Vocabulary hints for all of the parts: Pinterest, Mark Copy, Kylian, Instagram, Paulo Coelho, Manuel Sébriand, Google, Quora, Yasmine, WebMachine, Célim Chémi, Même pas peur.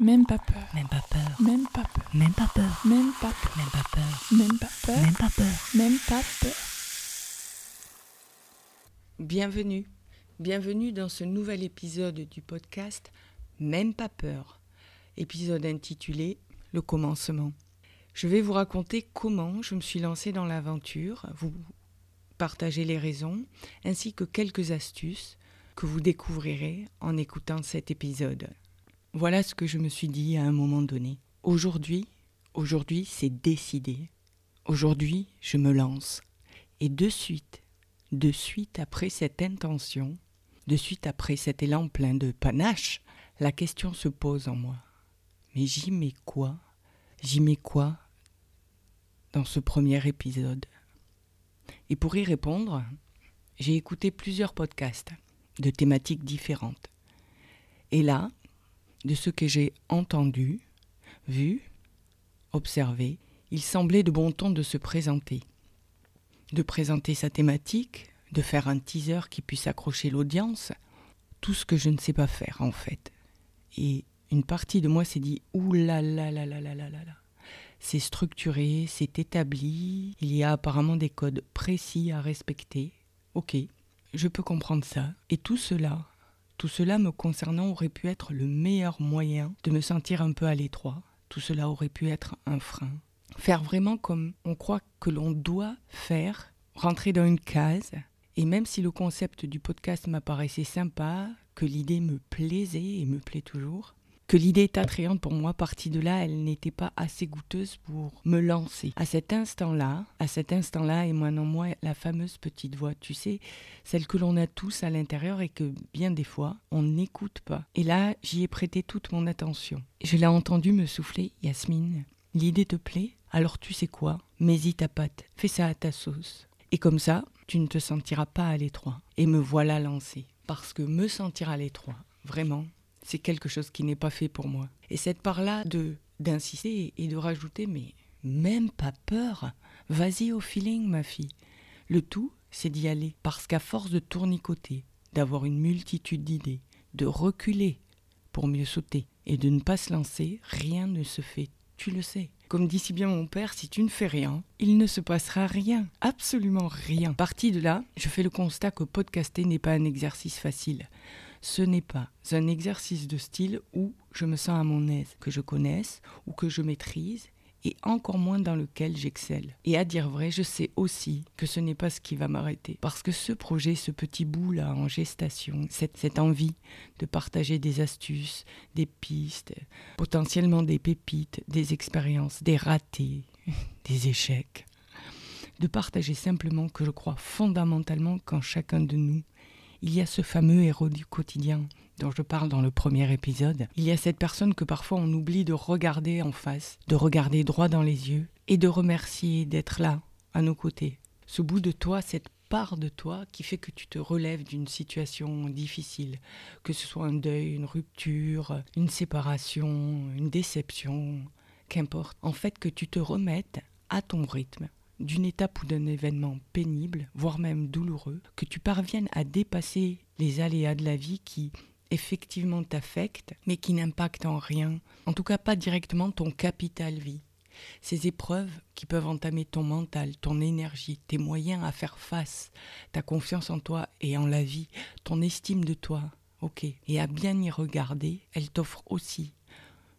Même pas peur. Même pas peur. Même pas peur. Même pas peur. Même pas peur. Même pas peur. Même pas peur. Même pas peur. Même pas peur. Bienvenue. Bienvenue dans ce nouvel épisode du podcast Même pas peur. Épisode intitulé Le commencement. Je vais vous raconter comment je me suis lancée dans l'aventure, vous partager les raisons, ainsi que quelques astuces que vous découvrirez en écoutant cet épisode. Voilà ce que je me suis dit à un moment donné. Aujourd'hui, c'est décidé. Aujourd'hui, je me lance. Et de suite après cette intention, de suite après cet élan plein de panache, la question se pose en moi. Mais j'y mets quoi ? J'y mets quoi dans ce premier épisode ? Et pour y répondre, j'ai écouté plusieurs podcasts de thématiques différentes. Et là, de ce que j'ai entendu, vu, observé, il semblait de bon ton de se présenter. De présenter sa thématique, de faire un teaser qui puisse accrocher l'audience, tout ce que je ne sais pas faire en fait. Et une partie de moi s'est dit « Ouh là là là là là là là ». C'est structuré, c'est établi, il y a apparemment des codes précis à respecter. Ok, je peux comprendre ça. Et tout cela me concernant aurait pu être le meilleur moyen de me sentir un peu à l'étroit. Tout cela aurait pu être un frein. Faire vraiment comme on croit que l'on doit faire, rentrer dans une case. Et même si le concept du podcast m'apparaissait sympa, que l'idée me plaisait et me plaît toujours, que l'idée est attrayante pour moi, partie de là, elle n'était pas assez goûteuse pour me lancer. À cet instant-là, émane en moi la fameuse petite voix, tu sais, celle que l'on a tous à l'intérieur et que bien des fois, on n'écoute pas. Et là, j'y ai prêté toute mon attention. Je l'ai entendue me souffler, Yasmine, l'idée te plaît ? Alors tu sais quoi ? Mets-y ta patte, fais ça à ta sauce. Et comme ça, tu ne te sentiras pas à l'étroit. Et me voilà lancée, parce que me sentir à l'étroit, vraiment, c'est quelque chose qui n'est pas fait pour moi. Et cette part-là d'insister et de rajouter, mais même pas peur, vas-y au feeling ma fille. Le tout, c'est d'y aller. Parce qu'à force de tournicoter, d'avoir une multitude d'idées, de reculer pour mieux sauter et de ne pas se lancer, rien ne se fait, tu le sais. Comme dit si bien mon père, si tu ne fais rien, il ne se passera rien, absolument rien. Parti de là, je fais le constat que podcaster n'est pas un exercice facile. Ce n'est pas un exercice de style où je me sens à mon aise, que je connaisse ou que je maîtrise, et encore moins dans lequel j'excelle. Et à dire vrai, je sais aussi que ce n'est pas ce qui va m'arrêter. Parce que ce projet, ce petit bout-là en gestation, cette envie de partager des astuces, des pistes, potentiellement des pépites, des expériences, des ratés, des échecs, de partager simplement que je crois fondamentalement qu'en chacun de nous, il y a ce fameux héros du quotidien dont je parle dans le premier épisode. Il y a cette personne que parfois on oublie de regarder en face, de regarder droit dans les yeux et de remercier d'être là, à nos côtés. Ce bout de toi, cette part de toi qui fait que tu te relèves d'une situation difficile, que ce soit un deuil, une rupture, une séparation, une déception, qu'importe. En fait, que tu te remettes à ton rythme, d'une étape ou d'un événement pénible, voire même douloureux, que tu parviennes à dépasser les aléas de la vie qui, effectivement, t'affectent, mais qui n'impactent en rien, en tout cas pas directement ton capital vie. Ces épreuves qui peuvent entamer ton mental, ton énergie, tes moyens à faire face, ta confiance en toi et en la vie, ton estime de toi, ok. Et à bien y regarder, elles t'offrent aussi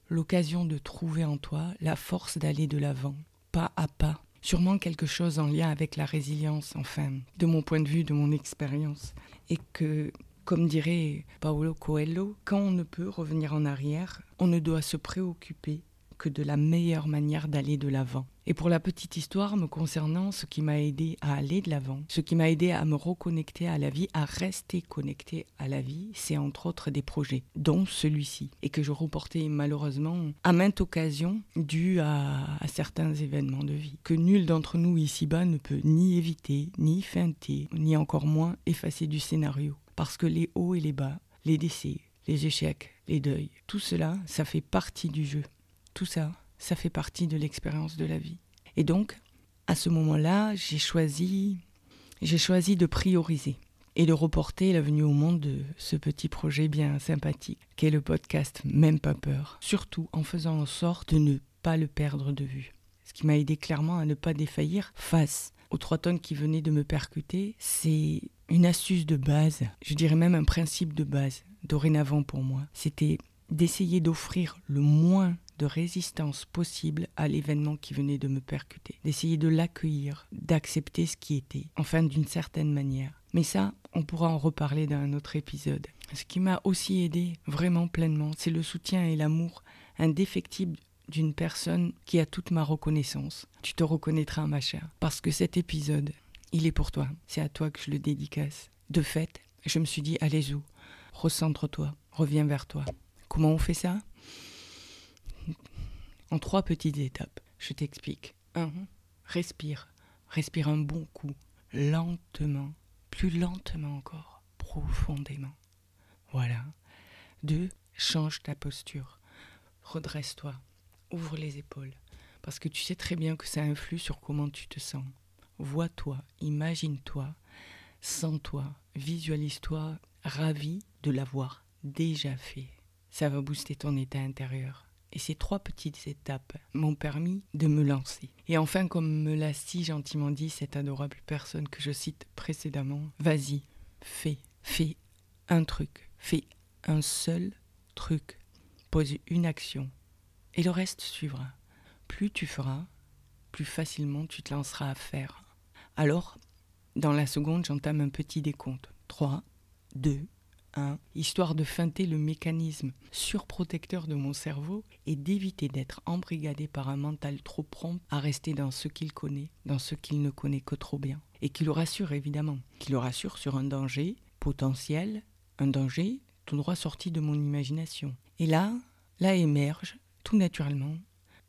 l'occasion de trouver en toi la force d'aller de l'avant, pas à pas. Sûrement quelque chose en lien avec la résilience, enfin, de mon point de vue, de mon expérience. Et que, comme dirait Paulo Coelho, quand on ne peut revenir en arrière, on ne doit se préoccuper que de la meilleure manière d'aller de l'avant. Et pour la petite histoire me concernant, ce qui m'a aidé à aller de l'avant, ce qui m'a aidé à me reconnecter à la vie, à rester connecté à la vie, c'est entre autres des projets, dont celui-ci, et que je reportais malheureusement à maintes occasions dues à certains événements de vie, que nul d'entre nous ici-bas ne peut ni éviter, ni feinter, ni encore moins effacer du scénario. Parce que les hauts et les bas, les décès, les échecs, les deuils, tout cela, ça fait partie du jeu. Tout ça, ça fait partie de l'expérience de la vie. Et donc, à ce moment-là, j'ai choisi de prioriser. et de reporter la venue au monde de ce petit projet bien sympathique qu'est le podcast Même pas peur, surtout en faisant en sorte de ne pas le perdre de vue. Ce qui m'a aidé clairement à ne pas défaillir face aux 3 tonnes qui venaient de me percuter, c'est une astuce de base, je dirais même un principe de base, dorénavant pour moi. C'était d'essayer d'offrir le moins de résistance possible à l'événement qui venait de me percuter, d'essayer de l'accueillir, d'accepter ce qui était, enfin d'une certaine manière. Mais ça, on pourra en reparler dans un autre épisode. Ce qui m'a aussi aidé vraiment pleinement, c'est le soutien et l'amour indéfectible d'une personne qui a toute ma reconnaissance. Tu te reconnaîtras, ma chère, parce que cet épisode, il est pour toi. C'est à toi que je le dédicace. De fait, je me suis dit, allez-y, recentre-toi, reviens vers toi. Comment on fait ça ? En 3 petites étapes. Je t'explique. 1. Respire. Respire un bon coup. Lentement. Plus lentement encore. Profondément. Voilà. 2. Change ta posture. Redresse-toi. Ouvre les épaules. Parce que tu sais très bien que ça influe sur comment tu te sens. Vois-toi. Imagine-toi. Sens-toi. Visualise-toi. Ravi de l'avoir déjà fait. Ça va booster ton état intérieur. Et ces 3 petites étapes m'ont permis de me lancer. Et enfin, comme me l'a si gentiment dit cette adorable personne que je cite précédemment, vas-y, fais un truc, fais un seul truc, pose une action et le reste suivra. Plus tu feras, plus facilement tu te lanceras à faire. Alors, dans la seconde, j'entame un petit décompte. 3, 2, 1, histoire de feinter le mécanisme surprotecteur de mon cerveau et d'éviter d'être embrigadé par un mental trop prompt à rester dans ce qu'il connaît, dans ce qu'il ne connaît que trop bien. Et qui le rassure évidemment, qui le rassure sur un danger potentiel, un danger tout droit sorti de mon imagination. Et là émerge tout naturellement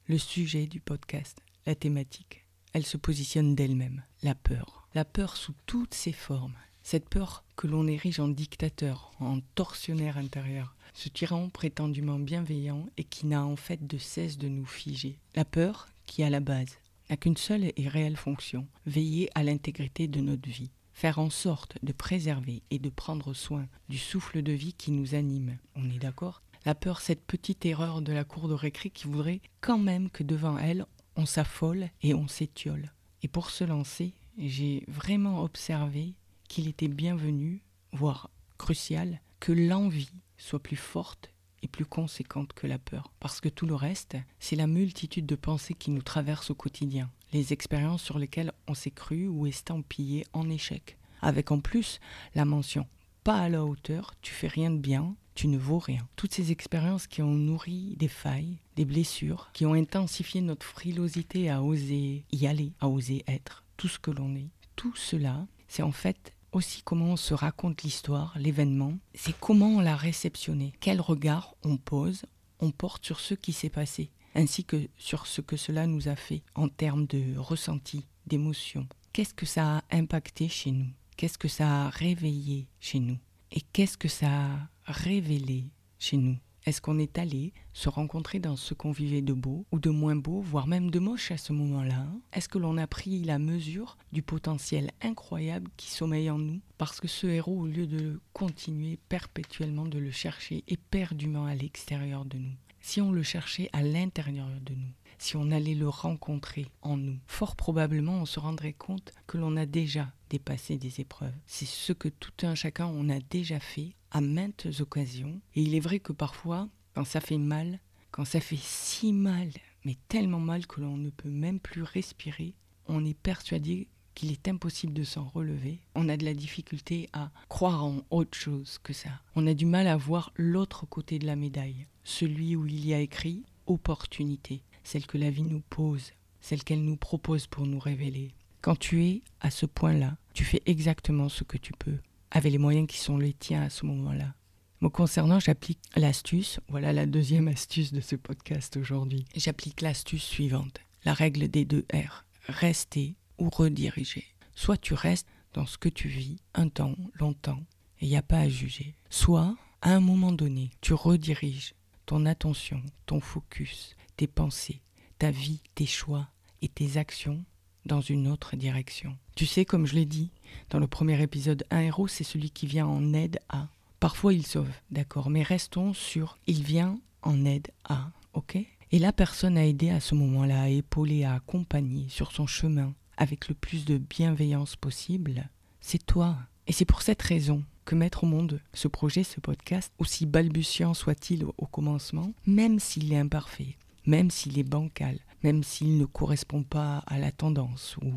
le sujet du podcast, la thématique. Elle se positionne d'elle-même, la peur. La peur sous toutes ses formes. Cette peur que l'on érige en dictateur, en tortionnaire intérieur, ce tyran prétendument bienveillant et qui n'a en fait de cesse de nous figer. La peur qui, à la base, n'a qu'une seule et réelle fonction, veiller à l'intégrité de notre vie, faire en sorte de préserver et de prendre soin du souffle de vie qui nous anime. On est d'accord ? La peur, cette petite erreur de la cour de récré qui voudrait quand même que devant elle, on s'affole et on s'étiole. Et pour se lancer, j'ai vraiment observé qu'il était bienvenu, voire crucial, que l'envie soit plus forte et plus conséquente que la peur. Parce que tout le reste, c'est la multitude de pensées qui nous traversent au quotidien, les expériences sur lesquelles on s'est cru ou estampillé en échec. Avec en plus la mention « pas à la hauteur, tu fais rien de bien, tu ne vaux rien ». Toutes ces expériences qui ont nourri des failles, des blessures, qui ont intensifié notre frilosité à oser y aller, à oser être tout ce que l'on est. Tout cela, c'est en fait aussi comment on se raconte l'histoire, l'événement, c'est comment on l'a réceptionné, quel regard on porte sur ce qui s'est passé, ainsi que sur ce que cela nous a fait en termes de ressenti, d'émotion. Qu'est-ce que ça a impacté chez nous ? Qu'est-ce que ça a réveillé chez nous ? Et qu'est-ce que ça a révélé chez nous ? Est-ce qu'on est allé se rencontrer dans ce qu'on vivait de beau ou de moins beau, voire même de moche à ce moment-là ? Est-ce que l'on a pris la mesure du potentiel incroyable qui sommeille en nous ? Parce que ce héros, au lieu de continuer perpétuellement de le chercher éperdument à l'extérieur de nous, si on le cherchait à l'intérieur de nous, si on allait le rencontrer en nous, fort probablement on se rendrait compte que l'on a déjà dépassé des épreuves. C'est ce que tout un chacun on a déjà fait à maintes occasions. Et il est vrai que parfois, quand ça fait mal, quand ça fait si mal, mais tellement mal que l'on ne peut même plus respirer, on est persuadé qu'il est impossible de s'en relever. On a de la difficulté à croire en autre chose que ça. On a du mal à voir l'autre côté de la médaille, celui où il y a écrit « opportunité », celle que la vie nous pose, celle qu'elle nous propose pour nous révéler. Quand tu es à ce point-là, tu fais exactement ce que tu peux, avec les moyens qui sont les tiens à ce moment-là. Me concernant, j'applique l'astuce, voilà la deuxième astuce de ce podcast aujourd'hui. J'applique l'astuce suivante, la règle des 2 R, rester ou rediriger. Soit tu restes dans ce que tu vis un temps, longtemps, et il n'y a pas à juger. Soit, à un moment donné, tu rediriges ton attention, ton focus, tes pensées, ta vie, tes choix et tes actions dans une autre direction. Tu sais, comme je l'ai dit, dans le premier épisode, un héros, c'est celui qui vient en aide à. Parfois, il sauve, d'accord, mais restons sur « il vient en aide à », ok ? Et la personne a aidé à ce moment-là, à épauler, à accompagner sur son chemin, avec le plus de bienveillance possible, c'est toi. Et c'est pour cette raison que mettre au monde ce projet, ce podcast, aussi balbutiant soit-il au commencement, même s'il est imparfait, même s'il est bancal, même s'il ne correspond pas à la tendance ou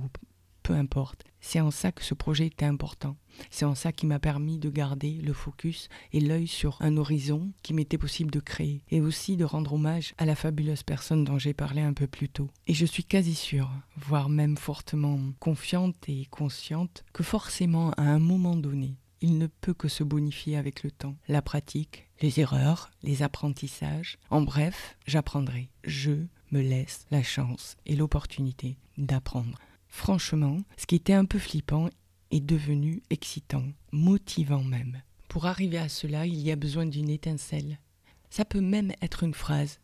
peu importe, c'est en ça que ce projet était important. C'est en ça qu'il m'a permis de garder le focus et l'œil sur un horizon qui m'était possible de créer et aussi de rendre hommage à la fabuleuse personne dont j'ai parlé un peu plus tôt. Et je suis quasi sûre, voire même fortement confiante et consciente, que forcément à un moment donné, il ne peut que se bonifier avec le temps, la pratique, les erreurs, les apprentissages. En bref, j'apprendrai. Je me laisse la chance et l'opportunité d'apprendre. Franchement, ce qui était un peu flippant est devenu excitant, motivant même. Pour arriver à cela, il y a besoin d'une étincelle. Ça peut même être une phrase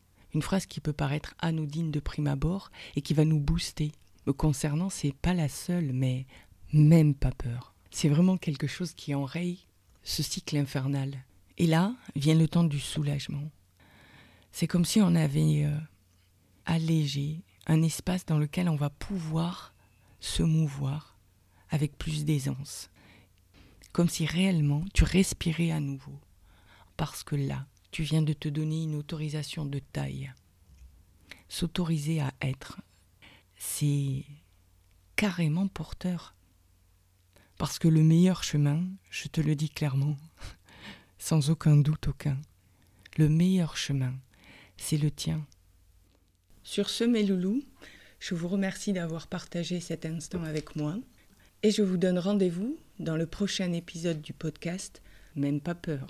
qui peut paraître anodine de prime abord et qui va nous booster. Me concernant, c'est pas la seule, mais même pas peur. C'est vraiment quelque chose qui enraye ce cycle infernal. Et là vient le temps du soulagement. C'est comme si on avait allégé un espace dans lequel on va pouvoir se mouvoir avec plus d'aisance, comme si réellement tu respirais à nouveau, parce que là, tu viens de te donner une autorisation de taille. S'autoriser à être, c'est carrément porteur, parce que le meilleur chemin, je te le dis clairement, sans aucun doute aucun, le meilleur chemin, c'est le tien. Sur ce, mes loulous, je vous remercie d'avoir partagé cet instant avec moi. Et je vous donne rendez-vous dans le prochain épisode du podcast « Même pas peur ».